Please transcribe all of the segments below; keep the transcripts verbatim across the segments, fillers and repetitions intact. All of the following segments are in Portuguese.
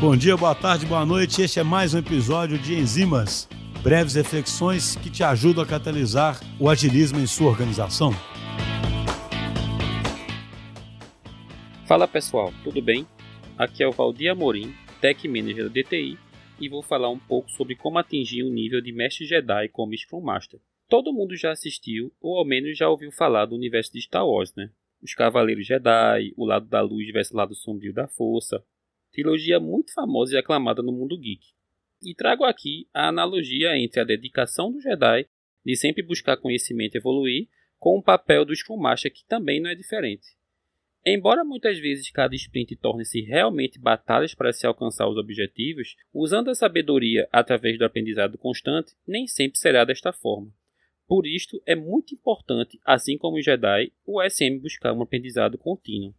Bom dia, boa tarde, boa noite. Este é mais um episódio de Enzimas, breves reflexões que te ajudam a catalisar o agilismo em sua organização. Fala pessoal, tudo bem? Aqui é o Valdir Amorim, Tech Manager da D T I, e vou falar um pouco sobre como atingir o nível de Mestre Jedi como Scrum Master. Todo mundo já assistiu, ou ao menos já ouviu falar do universo de Star Wars, né? Os Cavaleiros Jedi, o lado da luz versus o lado sombrio da força, trilogia muito famosa e aclamada no mundo geek. E trago aqui a analogia entre a dedicação do Jedi, de sempre buscar conhecimento e evoluir, com o papel do Scrum Master, que também não é diferente. Embora muitas vezes cada sprint torne-se realmente batalhas para se alcançar os objetivos, usando a sabedoria através do aprendizado constante, nem sempre será desta forma. Por isto, é muito importante, assim como o Jedi, o S M buscar um aprendizado contínuo.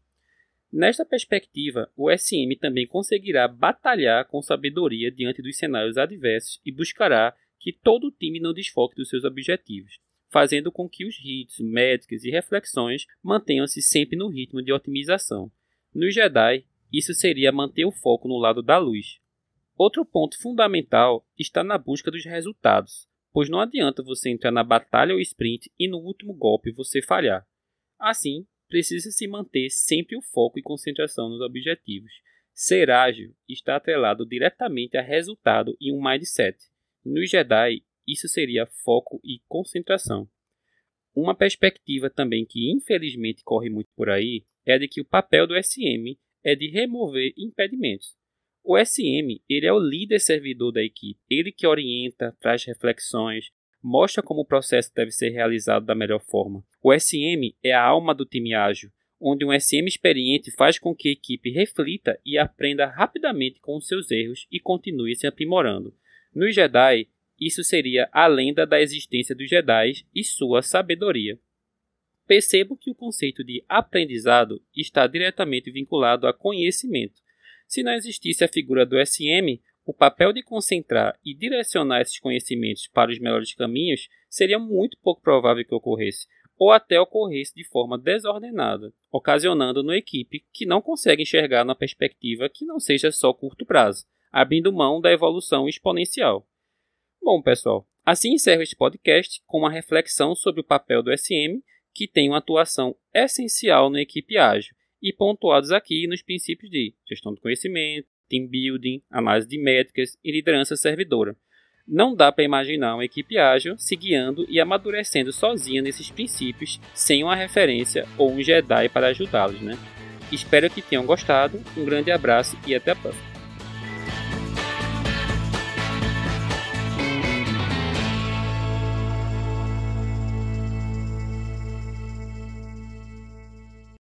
Nesta perspectiva, o S M também conseguirá batalhar com sabedoria diante dos cenários adversos e buscará que todo o time não desfoque dos seus objetivos, fazendo com que os hits, métricas e reflexões mantenham-se sempre no ritmo de otimização. No Jedi, isso seria manter o foco no lado da luz. Outro ponto fundamental está na busca dos resultados, pois não adianta você entrar na batalha ou sprint e no último golpe você falhar. Assim, precisa-se manter sempre o foco e concentração nos objetivos. Ser ágil está atrelado diretamente a resultado e um mindset. No Jedi, isso seria foco e concentração. Uma perspectiva também que infelizmente corre muito por aí é de que o papel do S M é de remover impedimentos. O S M, ele é o líder servidor da equipe, ele que orienta, traz reflexões, mostra como o processo deve ser realizado da melhor forma. O S M é a alma do time ágil, onde um S M experiente faz com que a equipe reflita e aprenda rapidamente com os seus erros e continue se aprimorando. No Jedi, isso seria a lenda da existência dos Jedis e sua sabedoria. Percebo que o conceito de aprendizado está diretamente vinculado a conhecimento. Se não existisse a figura do S M, o papel de concentrar e direcionar esses conhecimentos para os melhores caminhos seria muito pouco provável que ocorresse, ou até ocorresse de forma desordenada, ocasionando na equipe que não consegue enxergar na perspectiva que não seja só curto prazo, abrindo mão da evolução exponencial. Bom, pessoal, assim encerro este podcast com uma reflexão sobre o papel do S M, que tem uma atuação essencial na equipe ágil, e pontuados aqui nos princípios de gestão do conhecimento, team building, análise de métricas e liderança servidora. Não dá para imaginar uma equipe ágil se guiando e amadurecendo sozinha nesses princípios sem uma referência ou um Jedi para ajudá-los, né? Espero que tenham gostado, um grande abraço e até a próxima.